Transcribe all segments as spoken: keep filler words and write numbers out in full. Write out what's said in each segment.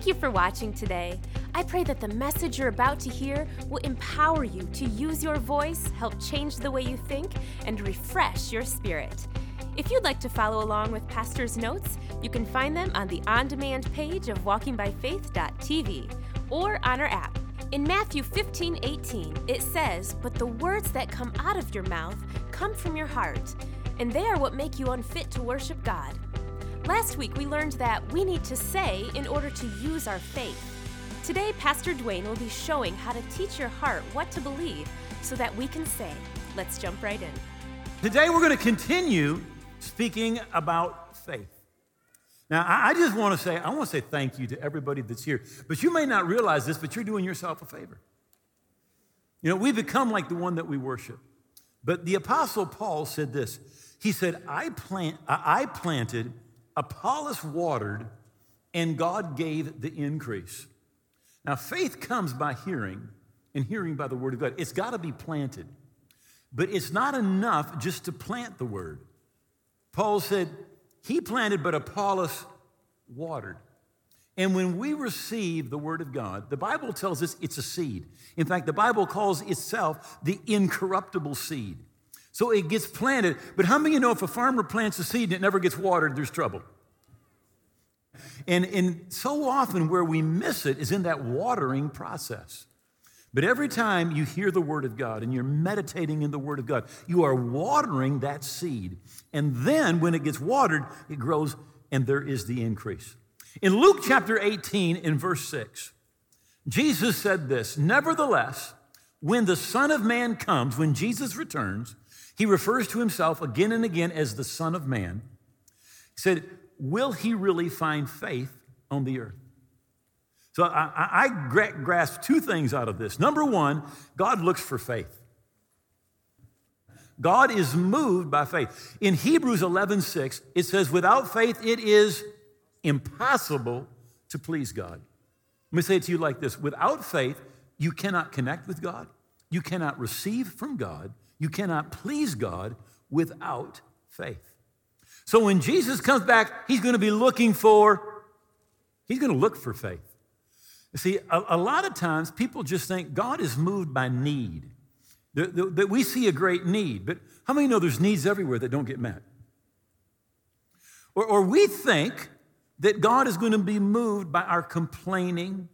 Thank you for watching today. I pray that the message you're about to hear will empower you to use your voice, help change the way you think, and refresh your spirit. If you'd like to follow along with Pastor's notes, you can find them on the on-demand page of walking by faith dot t v or on our app. In Matthew fifteen eighteen, it says, "But the words that come out of your mouth come from your heart, and they are what make you unfit to worship God." Last week, we learned that we need to say in order to use our faith. Today, Pastor Duane will be showing how to teach your heart what to believe so that we can say. Let's jump right in. Today, we're going to continue speaking about faith. Now, I just want to say, I want to say thank you to everybody that's here. But you may not realize this, but you're doing yourself a favor. You know, we become like the one that we worship. But the Apostle Paul said this. He said, I plant, I planted, Apollos watered, and God gave the increase. Now, faith comes by hearing, and hearing by the word of God. It's got to be planted. But it's not enough just to plant the word. Paul said, he planted, but Apollos watered. And when we receive the word of God, the Bible tells us it's a seed. In fact, the Bible calls itself the incorruptible seed. So it gets planted. But how many of you know if a farmer plants a seed and it never gets watered, there's trouble? And, and so often where we miss it is in that watering process. But every time you hear the word of God and you're meditating in the word of God, you are watering that seed. And then when it gets watered, it grows and there is the increase. In Luke chapter eighteen in verse six, Jesus said this, "Nevertheless, when the Son of Man comes," when Jesus returns, he refers to himself again and again as the Son of Man. He said, "Will he really find faith on the earth?" So I, I, I grasp two things out of this. Number one, God looks for faith. God is moved by faith. In Hebrews eleven six, it says, "Without faith, it is impossible to please God." Let me say it to you like this. Without faith, you cannot connect with God. You cannot receive from God. You cannot please God without faith. So when Jesus comes back, he's going to be looking for, he's going to look for faith. See, a, a lot of times people just think God is moved by need, that we see a great need. But how many know there's needs everywhere that don't get met? Or, or we think that God is going to be moved by our complaining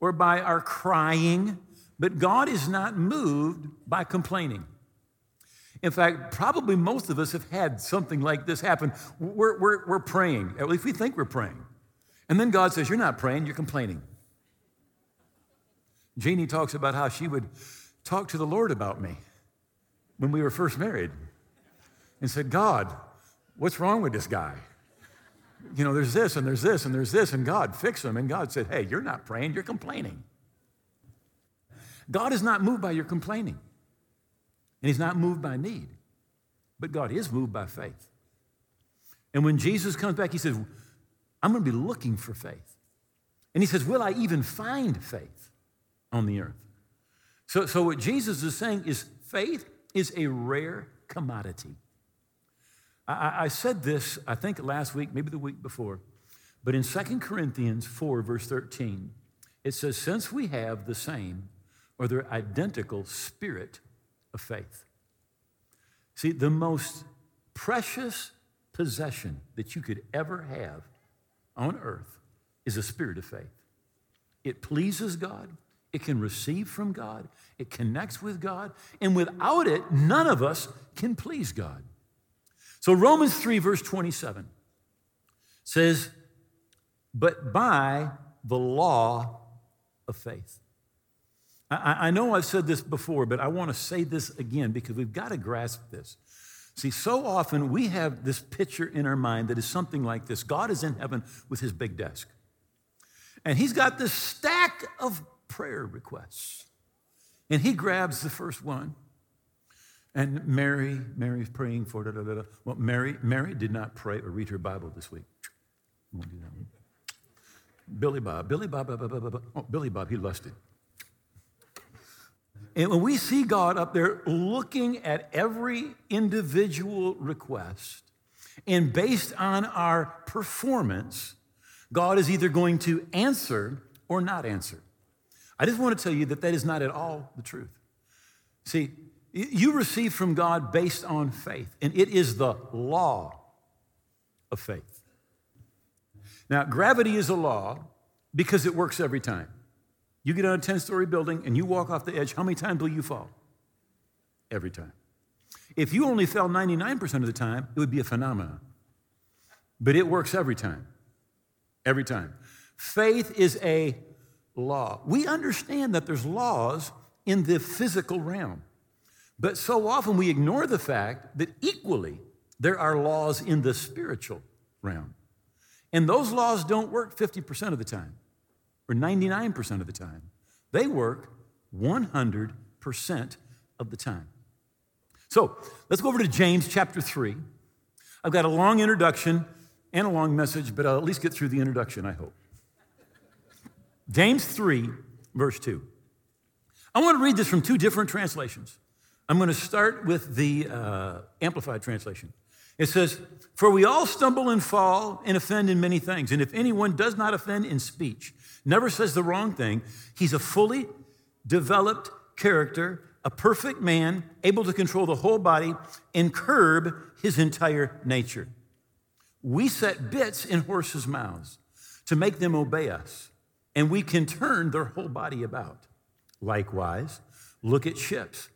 or by our crying, but God is not moved by complaining. In fact, probably most of us have had something like this happen. We're, we're, we're praying, at least we think we're praying. And then God says, "You're not praying, you're complaining." Jeannie talks about how she would talk to the Lord about me when we were first married and said, "God, what's wrong with this guy? You know, there's this and there's this and there's this, and God, fix him." And God said, "Hey, you're not praying, you're complaining." God is not moved by your complaining, and he's not moved by need, but God is moved by faith. And when Jesus comes back, he says, "I'm going to be looking for faith." And he says, "Will I even find faith on the earth?" So, so what Jesus is saying is faith is a rare commodity. I, I said this, I think last week, maybe the week before, but in Second Corinthians four, verse thirteen, it says, "Since we have the same or the identical spirit of faith." See, the most precious possession that you could ever have on earth is a spirit of faith. It pleases God. It can receive from God. It connects with God. And without it, none of us can please God. So Romans three, verse twenty-seven says, "But by the law of faith." I, I know I've said this before, but I want to say this again because we've got to grasp this. See, so often we have this picture in our mind that is something like this. God is in heaven with his big desk. And he's got this stack of prayer requests. And he grabs the first one. And Mary, Mary's praying for da da da da. Well, Mary, Mary did not pray or read her Bible this week. Won't do that one. Billy Bob, Billy Bob, Bob, Bob, Bob. Oh, Billy Bob, he lusted. And when we see God up there looking at every individual request, and based on our performance, God is either going to answer or not answer. I just want to tell you that that is not at all the truth. See, you receive from God based on faith, and it is the law of faith. Now, gravity is a law because it works every time. You get on a ten-story building and you walk off the edge, how many times will you fall? Every time. If you only fell ninety-nine percent of the time, it would be a phenomenon. But it works every time. Every time. Faith is a law. We understand that there's laws in the physical realm. But so often we ignore the fact that equally there are laws in the spiritual realm. And those laws don't work fifty percent of the time or ninety-nine percent of the time. They work one hundred percent of the time. So let's go over to James chapter three. I've got a long introduction and a long message, but I'll at least get through the introduction, I hope. James three, verse two. I want to read this from two different translations. I'm going to start with the uh, Amplified translation. It says, "For we all stumble and fall and offend in many things. And if anyone does not offend in speech, never says the wrong thing, he's a fully developed character, a perfect man, able to control the whole body and curb his entire nature. We set bits in horses' mouths to make them obey us, and we can turn their whole body about. Likewise, look at ships.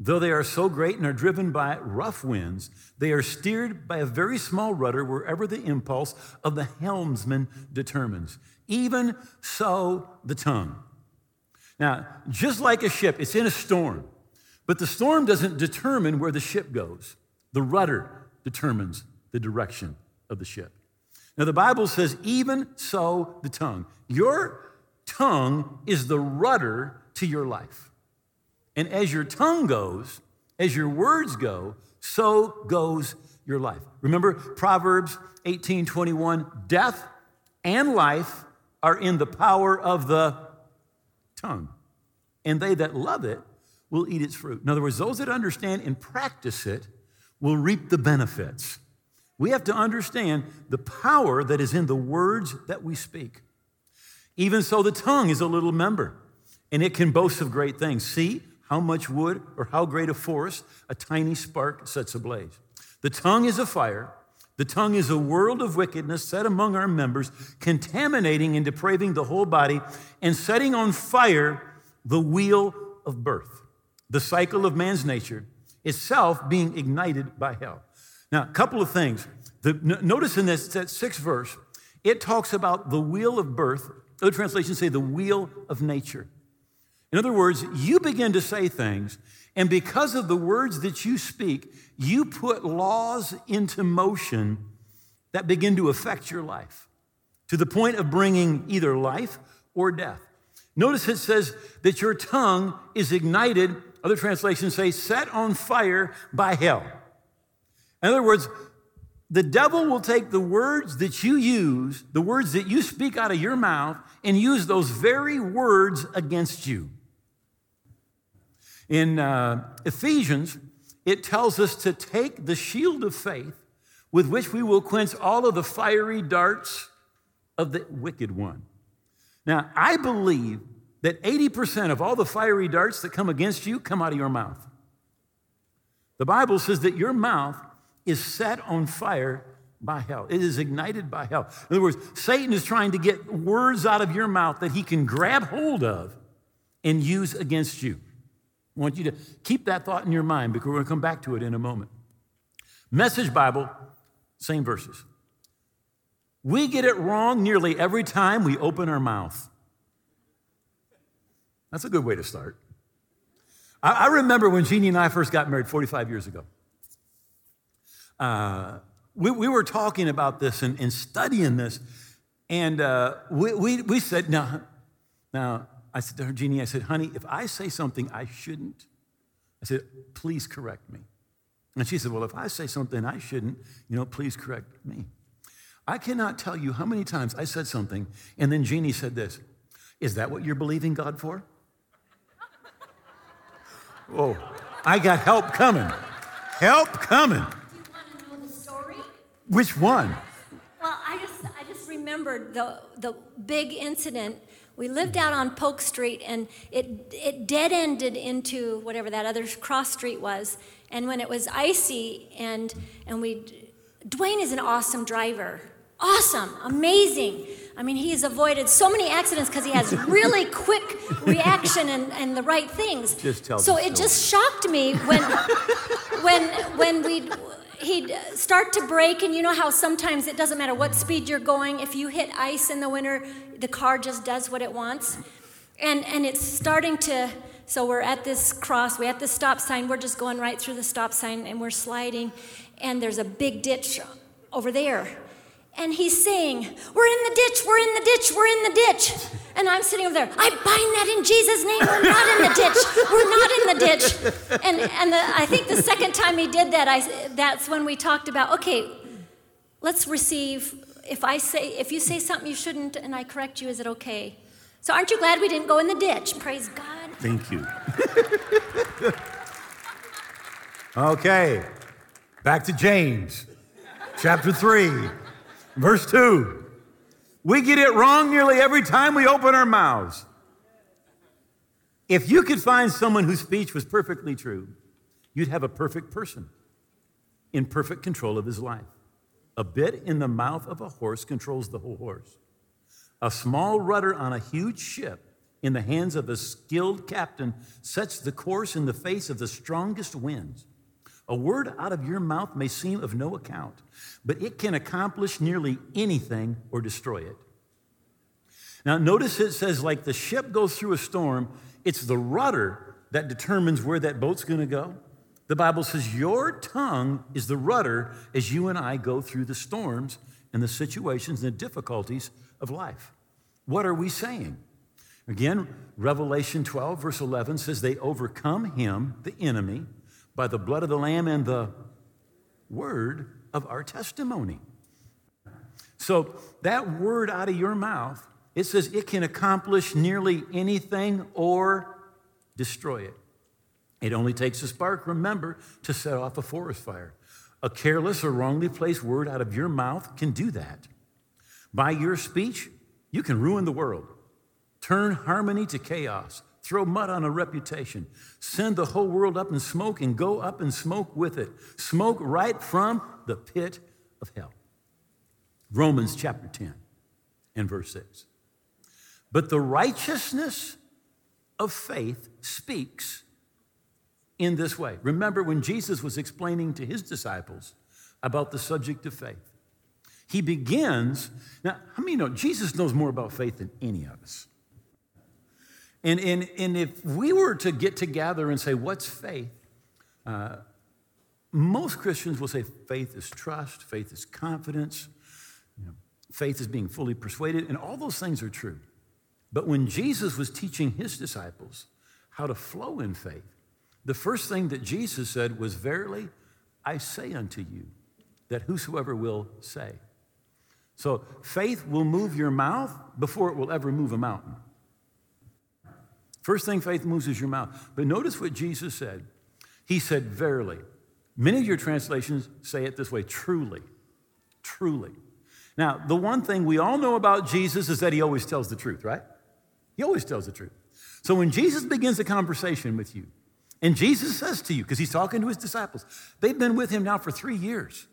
Though they are so great and are driven by rough winds, they are steered by a very small rudder wherever the impulse of the helmsman determines. Even so, the tongue." Now, just like a ship, it's in a storm, but the storm doesn't determine where the ship goes. The rudder determines the direction of the ship. Now, the Bible says, even so, the tongue. Your tongue is the rudder to your life. And as your tongue goes, as your words go, so goes your life. Remember Proverbs eighteen twenty-one, death and life are in the power of the tongue, and they that love it will eat its fruit. In other words, those that understand and practice it will reap the benefits. We have to understand the power that is in the words that we speak. Even so, the tongue is a little member, and it can boast of great things. See how much wood or how great a forest a tiny spark sets ablaze. The tongue is a fire. The tongue is a world of wickedness set among our members, contaminating and depraving the whole body and setting on fire the wheel of birth, the cycle of man's nature, itself being ignited by hell. Now, a couple of things. The, notice in this, that sixth verse, it talks about the wheel of birth. Other translations say the wheel of nature. In other words, you begin to say things, and because of the words that you speak, you put laws into motion that begin to affect your life to the point of bringing either life or death. Notice it says that your tongue is ignited, other translations say, set on fire by hell. In other words, the devil will take the words that you use, the words that you speak out of your mouth, and use those very words against you. In uh, Ephesians, it tells us to take the shield of faith with which we will quench all of the fiery darts of the wicked one. Now, I believe that eighty percent of all the fiery darts that come against you come out of your mouth. The Bible says that your mouth is set on fire by hell. It is ignited by hell. In other words, Satan is trying to get words out of your mouth that he can grab hold of and use against you. I want you to keep that thought in your mind because we're going to come back to it in a moment. Message Bible, same verses. We get it wrong nearly every time we open our mouth. That's a good way to start. I remember when Jeannie and I first got married forty-five years ago. Uh, we, we were talking about this and, and studying this, and uh, we, we we said, now, now I said to her, Jeannie, I said, honey, if I say something I shouldn't, I said, please correct me. And she said, well, if I say something I shouldn't, you know, please correct me. I cannot tell you how many times I said something, and then Jeannie said this, is that what you're believing God for? Whoa, I got help coming, help coming. Which one? Well, I just I just remember remembered the the big incident. We lived out on Polk Street, and it it dead-ended into whatever that other cross street was. And when it was icy, and and we, Duane is an awesome driver. Awesome, amazing. I mean, he has avoided so many accidents because he has really quick reaction and, and the right things. Just tell so it story. Just shocked me when when when we he'd start to brake, and you know how sometimes it doesn't matter what speed you're going. If you hit ice in the winter, the car just does what it wants. And and it's starting to, so we're at this cross, we're at this stop sign, we're just going right through the stop sign, and we're sliding, and there's a big ditch over there. And he's saying, we're in the ditch, we're in the ditch, we're in the ditch. And I'm sitting over there, I bind that in Jesus' name, we're not in the ditch, we're not in the ditch. And and the, I think the second time he did that, I, that's when we talked about, okay, let's receive, if I say, if you say something you shouldn't and I correct you, is it okay? So aren't you glad we didn't go in the ditch? Praise God. Thank you. Okay, back to James, chapter three. Verse two, we get it wrong nearly every time we open our mouths. If you could find someone whose speech was perfectly true, you'd have a perfect person in perfect control of his life. A bit in the mouth of a horse controls the whole horse. A small rudder on a huge ship in the hands of a skilled captain sets the course in the face of the strongest winds. A word out of your mouth may seem of no account, but it can accomplish nearly anything or destroy it. Now, notice it says, like the ship goes through a storm, it's the rudder that determines where that boat's going to go. The Bible says your tongue is the rudder as you and I go through the storms and the situations and the difficulties of life. What are we saying? Again, Revelation twelve, verse eleven says, they overcome him, the enemy, by the blood of the Lamb and the word of our testimony. So that word out of your mouth, it says it can accomplish nearly anything or destroy it. It only takes a spark, remember, to set off a forest fire. A careless or wrongly placed word out of your mouth can do that. By your speech, you can ruin the world, turn harmony to chaos, throw mud on a reputation, send the whole world up in smoke and go up in smoke with it. Smoke right from the pit of hell. Romans chapter ten and verse six. But the righteousness of faith speaks in this way. Remember when Jesus was explaining to his disciples about the subject of faith. He begins, now how many know Jesus knows more about faith than any of us? And, and, and if we were to get together and say, what's faith? Uh, most Christians will say faith is trust, faith is confidence, you know, faith is being fully persuaded, and all those things are true. But when Jesus was teaching his disciples how to flow in faith, the first thing that Jesus said was, verily, I say unto you, that whosoever will say. So faith will move your mouth before it will ever move a mountain. First thing faith moves is your mouth. But notice what Jesus said. He said, verily. Many of your translations say it this way, truly, truly. Now, the one thing we all know about Jesus is that he always tells the truth, right? He always tells the truth. So when Jesus begins a conversation with you, and Jesus says to you, because he's talking to his disciples, they've been with him now for three years.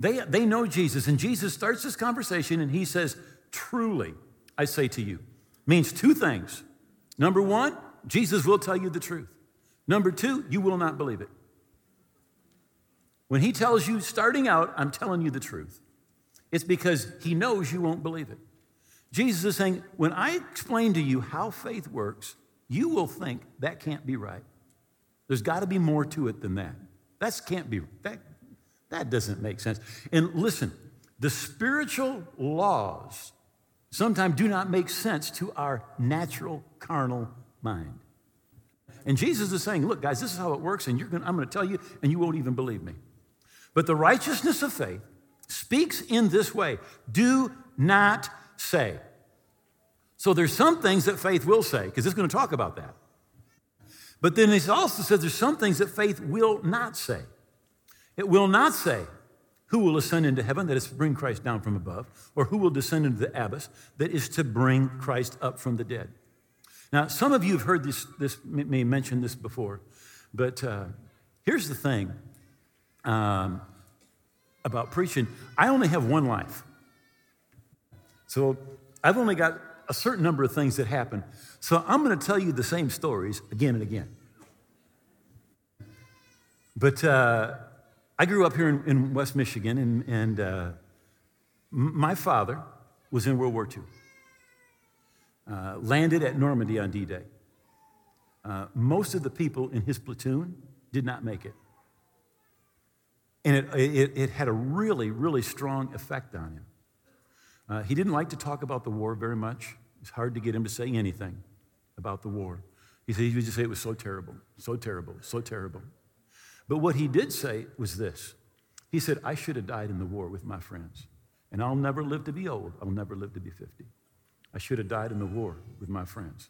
They, they know Jesus, and Jesus starts this conversation, and he says, truly, I say to you. Means two things. Number one, Jesus will tell you the truth. Number two, you will not believe it. When he tells you, starting out, I'm telling you the truth, it's because he knows you won't believe it. Jesus is saying, when I explain to you how faith works, you will think that can't be right. There's got to be more to it than that. That can't be, that, that doesn't make sense. And listen, the spiritual laws sometimes do not make sense to our natural carnal mind. And Jesus is saying, look, guys, this is how it works, and you're gonna, I'm going to tell you, and you won't even believe me. But the righteousness of faith speaks in this way, do not say. So there's some things that faith will say, because it's going to talk about that. But then it also says there's some things that faith will not say. It will not say, Who will ascend into heaven? That is to bring Christ down from above. Or who will descend into the abyss? That is to bring Christ up from the dead. Now, some of you have heard this, this me mention this before, but uh, here's the thing um, about preaching. I only have one life. So I've only got a certain number of things that happen. So I'm going to tell you the same stories again and again. But uh, I grew up here in, in West Michigan, and, and uh, my father was in World War Two. Uh, landed at Normandy on D-Day. Uh, most of the people in his platoon did not make it. And it, it, it had a really, really strong effect on him. Uh, he didn't like to talk about the war very much. It's hard to get him to say anything about the war. He said, he would just say it was so terrible, so terrible, so terrible. But what he did say was this. He said, I should have died in the war with my friends, and I'll never live to be old. I'll never live to be fifty. I should have died in the war with my friends.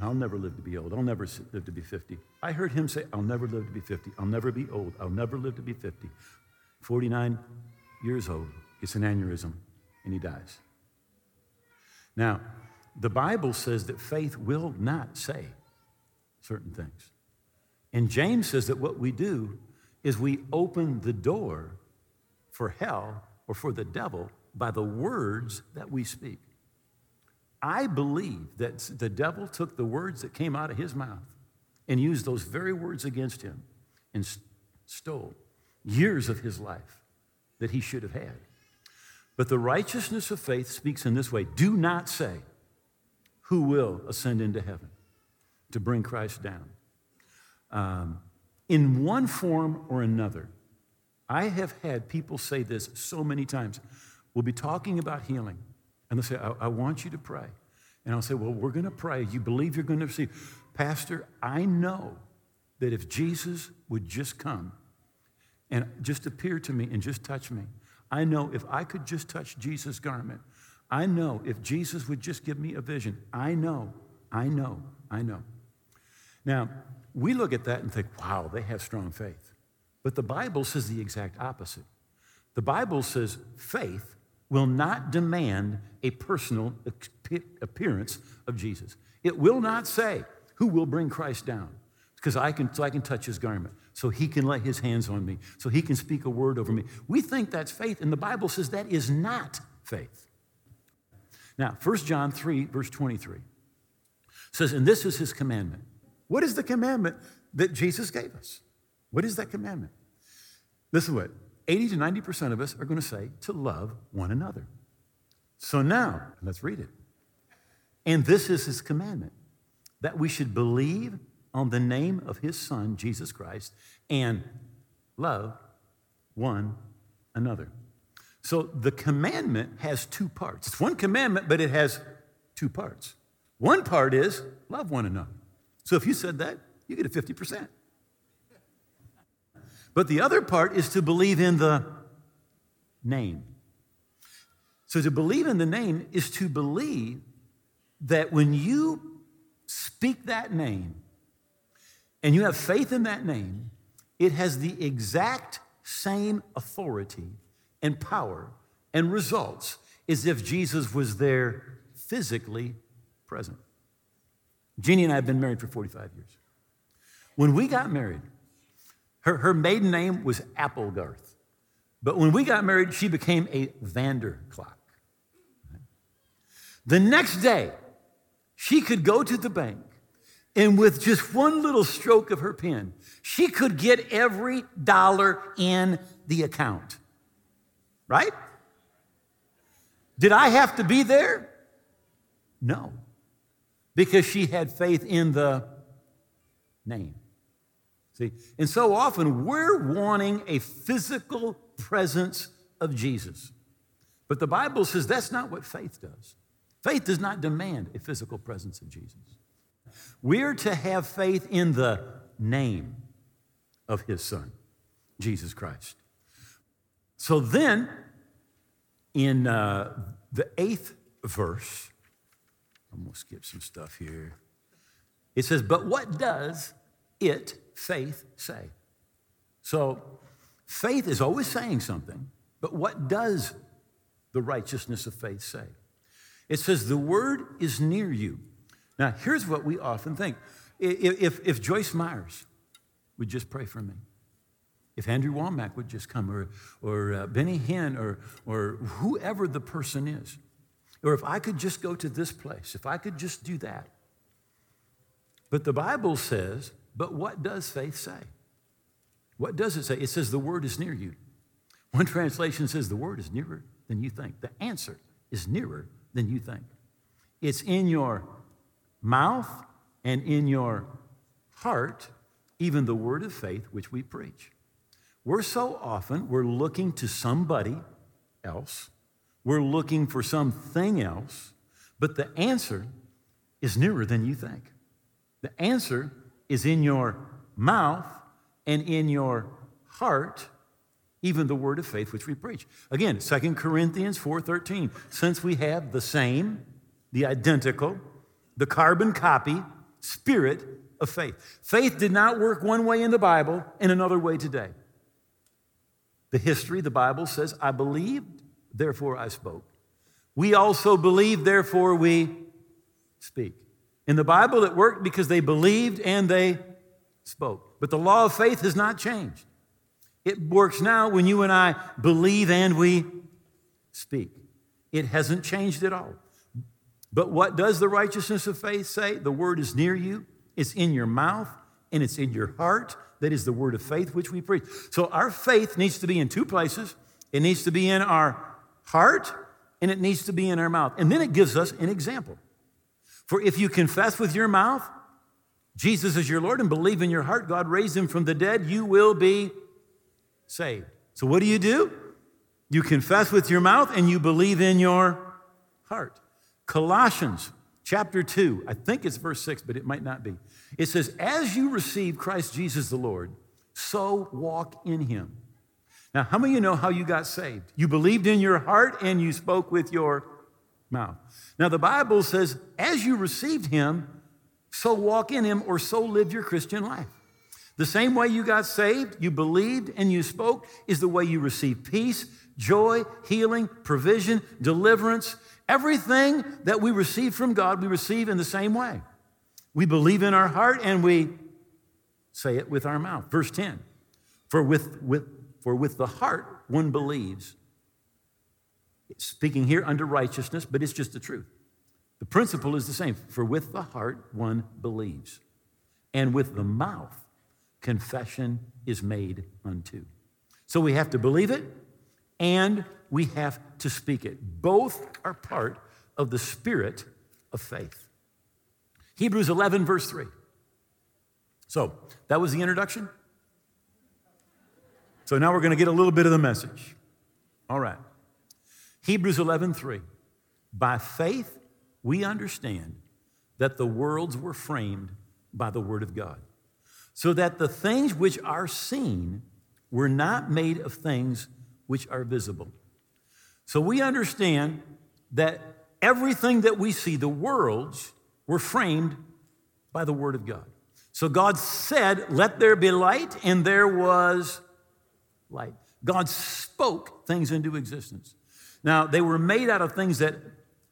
I'll never live to be old. I'll never live to be fifty. I heard him say, I'll never live to be fifty. I'll never be old. I'll never live to be fifty. forty-nine years old, gets an aneurysm, and he dies. Now, the Bible says that faith will not say certain things. And James says that what we do is we open the door for hell or for the devil by the words that we speak. I believe that the devil took the words that came out of his mouth and used those very words against him and stole years of his life that he should have had. But the righteousness of faith speaks in this way. Do not say, who will ascend into heaven to bring Christ down? Um, in one form or another, I have had people say this so many times. We'll be talking about healing. And they'll say, I, I want you to pray. And I'll say, well, we're going to pray. You believe you're going to receive. Pastor, I know that if Jesus would just come and just appear to me and just touch me, I know if I could just touch Jesus' garment, I know if Jesus would just give me a vision, I know, I know, I know. Now, we look at that and think, wow, they have strong faith. But the Bible says the exact opposite. The Bible says faith will not demand a personal appearance of Jesus. It will not say, who will bring Christ down? Because I can, so I can touch his garment, so he can lay his hands on me, so he can speak a word over me. We think that's faith, and the Bible says that is not faith. Now, First John three, verse twenty-three says, and this is his commandment. What is the commandment that Jesus gave us? What is that commandment? This is what eighty to ninety percent of us are going to say, to love one another. So now, let's read it. And this is his commandment, that we should believe on the name of his son, Jesus Christ, and love one another. So the commandment has two parts. It's one commandment, but it has two parts. One part is love one another. So if you said that, you get a fifty percent. But the other part is to believe in the name. So to believe in the name is to believe that when you speak that name and you have faith in that name, it has the exact same authority and power and results as if Jesus was there physically present. Jeannie and I have been married for forty-five years. When we got married, her, her maiden name was Applegarth. But when we got married, she became a Vanderklok. The next day, she could go to the bank, and with just one little stroke of her pen, she could get every dollar in the account. Right? Did I have to be there? No. Because she had faith in the name. See, and so often we're wanting a physical presence of Jesus. But the Bible says that's not what faith does. Faith does not demand a physical presence of Jesus. We're to have faith in the name of his son, Jesus Christ. So then, in uh, the eighth verse, I'm going to skip some stuff here. It says, but what does it, faith, say? So Faith is always saying something, but what does the righteousness of faith say? It says the word is near you. Now, here's what we often think. If, if Joyce Myers would just pray for me, if Andrew Wommack would just come, or, or uh, Benny Hinn, or, or whoever the person is, or if I could just go to this place, if I could just do that. But the Bible says, but what does faith say? What does it say? It says the word is near you. One translation says the word is nearer than you think. The answer is nearer than you think. It's in your mouth and in your heart, even the word of faith which we preach. We're so often, we're looking to somebody else. We're looking for something else, but the answer is nearer than you think. The answer is in your mouth and in your heart, even the word of faith which we preach. Again, Second Corinthians four thirteen, since we have the same, the identical, the carbon copy, spirit of faith. Faith did not work one way in the Bible and another way today. The history, the Bible says, I believed, therefore I spoke. We also believe, therefore we speak. In the Bible, it worked because they believed and they spoke. But the law of faith has not changed. It works now when you and I believe and we speak. It hasn't changed at all. But what does the righteousness of faith say? The word is near you, it's in your mouth, and it's in your heart. That is the word of faith which we preach. So our faith needs to be in two places. It needs to be in our heart, and it needs to be in our mouth. And then it gives us an example. For if you confess with your mouth, Jesus is your Lord, and believe in your heart, God raised him from the dead, you will be saved. So what do you do? You confess with your mouth, and you believe in your heart. Colossians chapter two, I think it's verse six, but it might not be. It says, as you receive Christ Jesus the Lord, so walk in him. Now, how many of you know how you got saved? You believed in your heart and you spoke with your mouth. Now, the Bible says, as you received him, so walk in him, or so live your Christian life. The same way you got saved, you believed and you spoke, is the way you receive peace, joy, healing, provision, deliverance. Everything that we receive from God, we receive in the same way. We believe in our heart and we say it with our mouth. Verse ten, for with, with, for with the heart one believes. It's speaking here under righteousness, but it's just the truth. The principle is the same. For with the heart one believes, and with the mouth confession is made unto. So we have to believe it and we have to speak it. Both are part of the spirit of faith. Hebrews eleven, verse three. So that was the introduction. So now we're going to get a little bit of the message. All right. Hebrews eleven, three. By faith, we understand that the worlds were framed by the word of God, so that the things which are seen were not made of things which are visible. So we understand that everything that we see, the worlds, were framed by the word of God. So God said, let there be light, and there was light. God spoke things into existence. Now, they were made out of things that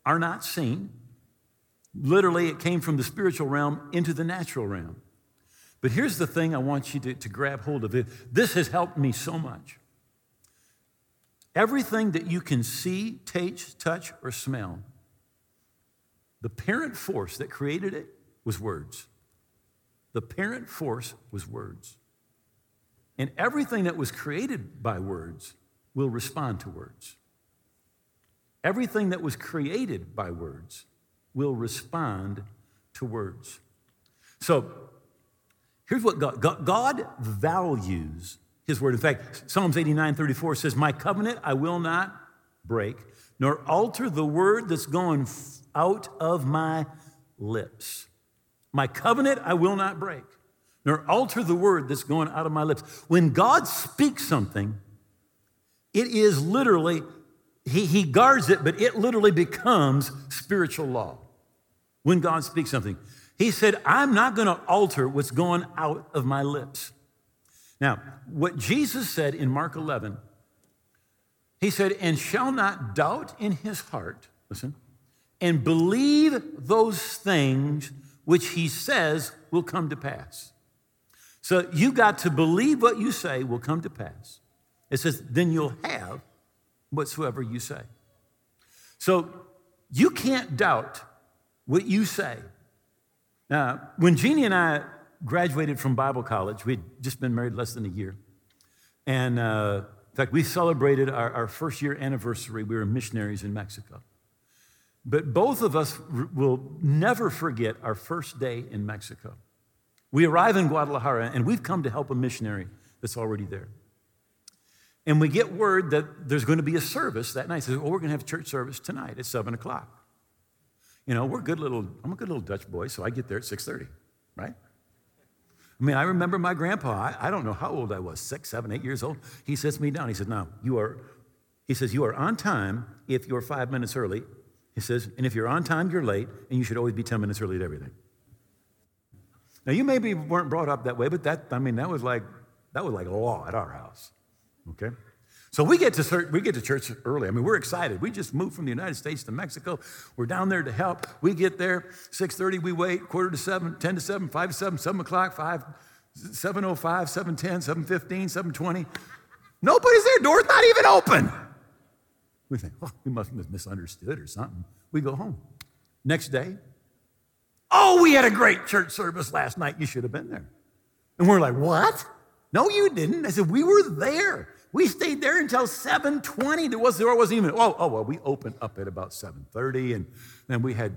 are not seen. Literally, it came from the spiritual realm into the natural realm. But here's the thing I want you to, to grab hold of. This has helped me so much. Everything that you can see, taste, touch, or smell, the parent force that created it was words. The parent force was words. And everything that was created by words will respond to words. Everything that was created by words will respond to words. So here's what God, God, God values his word. In fact, Psalms eighty-nine thirty-four says, my covenant I will not break, nor alter the word that's going out of my lips. My covenant I will not break, nor alter the word that's going out of my lips. When God speaks something, it is literally, he, he guards it, but it literally becomes spiritual law when God speaks something. He said, I'm not going to alter what's going out of my lips. Now, what Jesus said in Mark eleven, he said, and shall not doubt in his heart, listen, and believe those things which he says will come to pass. So you got to believe what you say will come to pass. It says, then you'll have whatsoever you say. So you can't doubt what you say. Now, when Jeannie and I graduated from Bible college, we'd just been married less than a year. And uh, in fact, we celebrated our, our first year anniversary. We were missionaries in Mexico. But both of us r- will never forget our first day in Mexico. We arrive in Guadalajara, and we've come to help a missionary that's already there. And we get word that there's going to be a service that night. They say, oh, we're going to have church service tonight at seven o'clock. You know, we're good little, I'm a good little Dutch boy, so I get there at six thirty, right? I mean, I remember my grandpa. I, I don't know how old I was, six, seven, eight years old. He sits me down. He said, now, you are, he says, you are on time if you're five minutes early. He says, and if you're on time, you're late, and you should always be ten minutes early at everything. Now, you maybe weren't brought up that way, but that, I mean, that was like, that was like law at our house. Okay, so we get to we get to church early. I mean, we're excited. We just moved from the United States to Mexico. We're down there to help. We get there, six thirty, we wait, quarter to seven, ten to seven, five to seven, seven o'clock, five, seven oh five, seven ten, seven fifteen, seven twenty. Nobody's there. Door's not even open. We think, oh, we must have misunderstood or something. We go home. Next day, oh, we had a great church service last night. You should have been there. And we're like, what? No, you didn't. I said, we were there. We stayed there until seven twenty. There was, there wasn't even, oh, oh, well, we opened up at about seven thirty, and then we had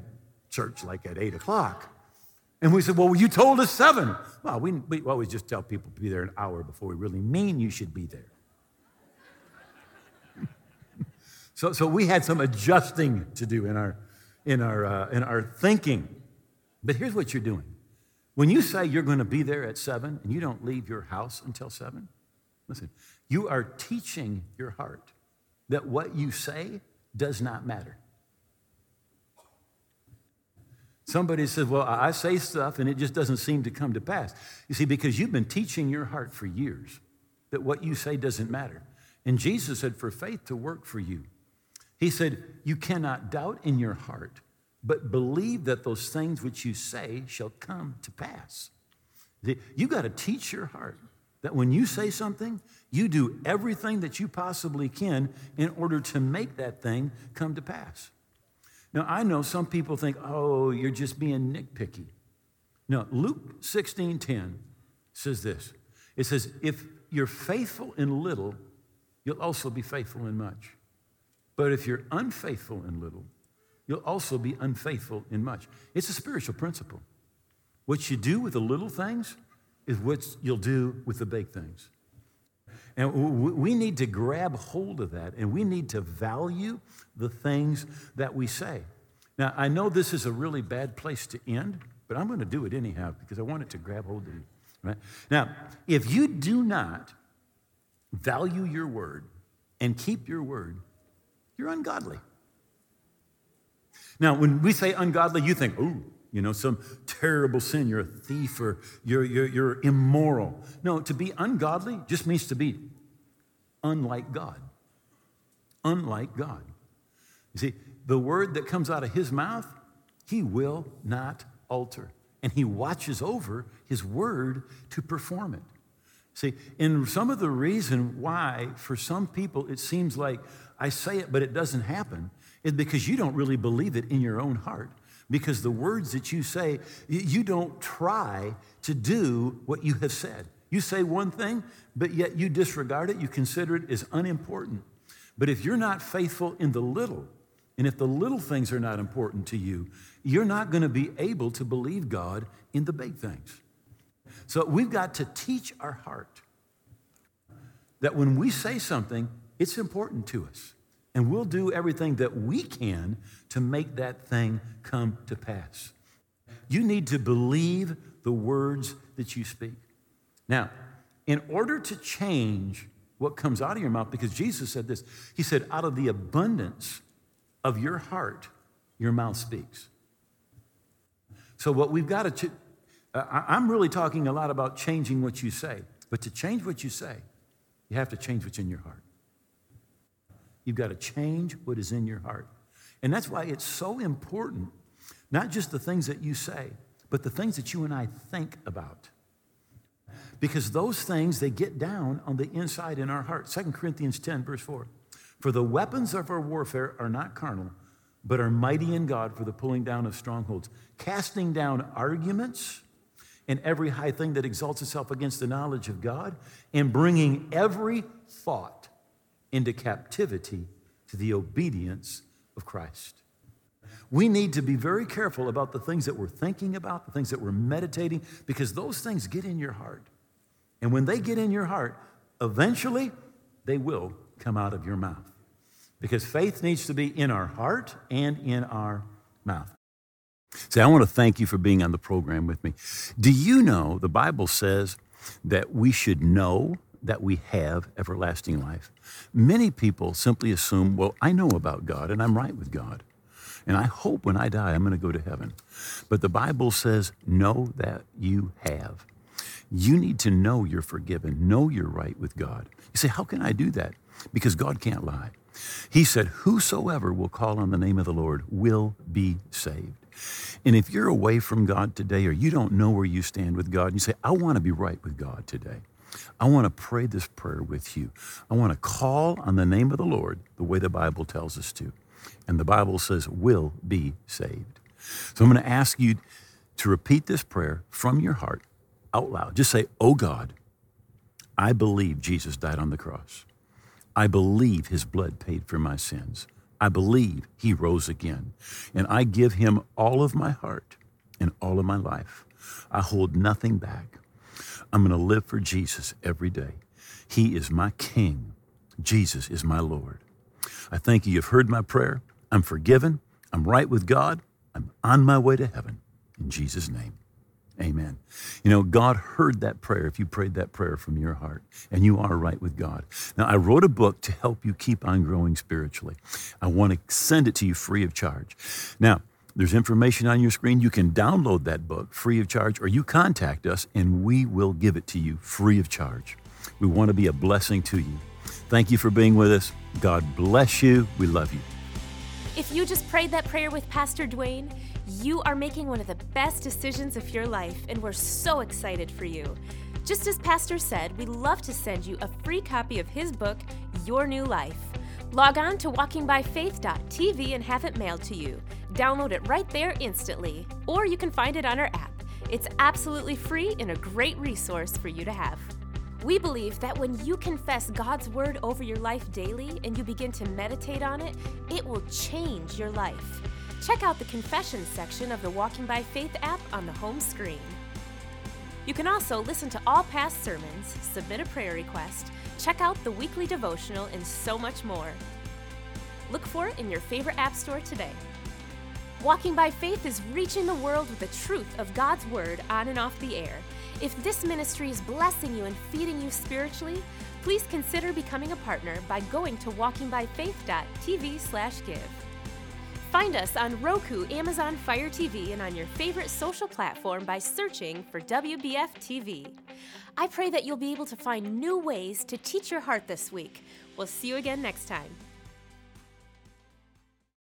church like at eight o'clock. And we said, well, you told us seven. Well, we, we always just tell people to be there an hour before we really mean you should be there. so so we had some adjusting to do in our, in our, uh, in our thinking. But here's what you're doing. When you say you're going to be there at seven and you don't leave your house until seven, listen, you are teaching your heart that what you say does not matter. Somebody says, well, I say stuff and it just doesn't seem to come to pass. You see, because you've been teaching your heart for years that what you say doesn't matter. And Jesus said for faith to work for you, he said, you cannot doubt in your heart, but believe that those things which you say shall come to pass. You got to teach your heart that when you say something, you do everything that you possibly can in order to make that thing come to pass. Now, I know some people think, oh, you're just being nitpicky. No, Luke sixteen ten says this. It says, if you're faithful in little, you'll also be faithful in much. But if you're unfaithful in little, you'll also be unfaithful in much. It's a spiritual principle. What you do with the little things is what you'll do with the big things. And we need to grab hold of that, and we need to value the things that we say. Now, I know this is a really bad place to end, but I'm going to do it anyhow because I want it to grab hold of you. Right? Now, if you do not value your word and keep your word, you're ungodly. Now, when we say ungodly, you think, ooh, you know, some terrible sin. You're a thief or you're, you're, you're immoral. No, to be ungodly just means to be unlike God. Unlike God. You see, the word that comes out of his mouth, he will not alter. And he watches over his word to perform it. See, and some of the reason why for some people it seems like I say it, but it doesn't happen is because you don't really believe it in your own heart, because the words that you say, you don't try to do what you have said. You say one thing, but yet you disregard it. You consider it as unimportant. But if you're not faithful in the little, and if the little things are not important to you, you're not going to be able to believe God in the big things. So we've got to teach our heart that when we say something, it's important to us. And we'll do everything that we can to make that thing come to pass. You need to believe the words that you speak. Now, in order to change what comes out of your mouth, because Jesus said this, he said, out of the abundance of your heart, your mouth speaks. So what we've got to, ch- I'm really talking a lot about changing what you say. But to change what you say, you have to change what's in your heart. You've got to change what is in your heart. And that's why it's so important, not just the things that you say, but the things that you and I think about. Because those things, they get down on the inside in our heart. Second Corinthians ten, verse four. For the weapons of our warfare are not carnal, but are mighty in God for the pulling down of strongholds, casting down arguments and every high thing that exalts itself against the knowledge of God, and bringing every thought into captivity to the obedience of Christ. We need to be very careful about the things that we're thinking about, the things that we're meditating, because those things get in your heart. And when they get in your heart, eventually they will come out of your mouth. Because faith needs to be in our heart and in our mouth. See, I want to thank you for being on the program with me. Do you know the Bible says that we should know that we have everlasting life? Many people simply assume, well, I know about God and I'm right with God. And I hope when I die, I'm going to go to heaven. But the Bible says, know that you have. You need to know you're forgiven. Know you're right with God. You say, how can I do that? Because God can't lie. He said, whosoever will call on the name of the Lord will be saved. And if you're away from God today, or you don't know where you stand with God, and you say, I want to be right with God today. I want to pray this prayer with you. I want to call on the name of the Lord the way the Bible tells us to. And the Bible says, will be saved. So I'm going to ask you to repeat this prayer from your heart out loud. Just say, oh God, I believe Jesus died on the cross. I believe his blood paid for my sins. I believe he rose again. And I give him all of my heart and all of my life. I hold nothing back. I'm going to live for Jesus every day. He is my King. Jesus is my Lord. I thank you. You've heard my prayer. I'm forgiven. I'm right with God. I'm on my way to heaven. In Jesus' name, amen. You know, God heard that prayer if you prayed that prayer from your heart, and you are right with God. Now, I wrote a book to help you keep on growing spiritually. I want to send it to you free of charge. Now, there's information on your screen. You can download that book free of charge, or you contact us, and we will give it to you free of charge. We want to be a blessing to you. Thank you for being with us. God bless you. We love you. If you just prayed that prayer with Pastor Duane, you are making one of the best decisions of your life, and we're so excited for you. Just as Pastor said, we'd love to send you a free copy of his book, Your New Life. Log on to walking by faith dot t v and have it mailed to you. Download it right there instantly, or you can find it on our app. It's absolutely free and a great resource for you to have. We believe that when you confess God's word over your life daily and you begin to meditate on it, it will change your life. Check out the Confessions section of the Walking by Faith app on the home screen. You can also listen to all past sermons, submit a prayer request, check out the weekly devotional, and so much more. Look for it in your favorite app store today. Walking by Faith is reaching the world with the truth of God's word on and off the air. If this ministry is blessing you and feeding you spiritually, please consider becoming a partner by going to walking by faith dot t v slash give. Find us on Roku, Amazon Fire T V, and on your favorite social platform by searching for W B F T V. I pray that you'll be able to find new ways to teach your heart this week. We'll see you again next time.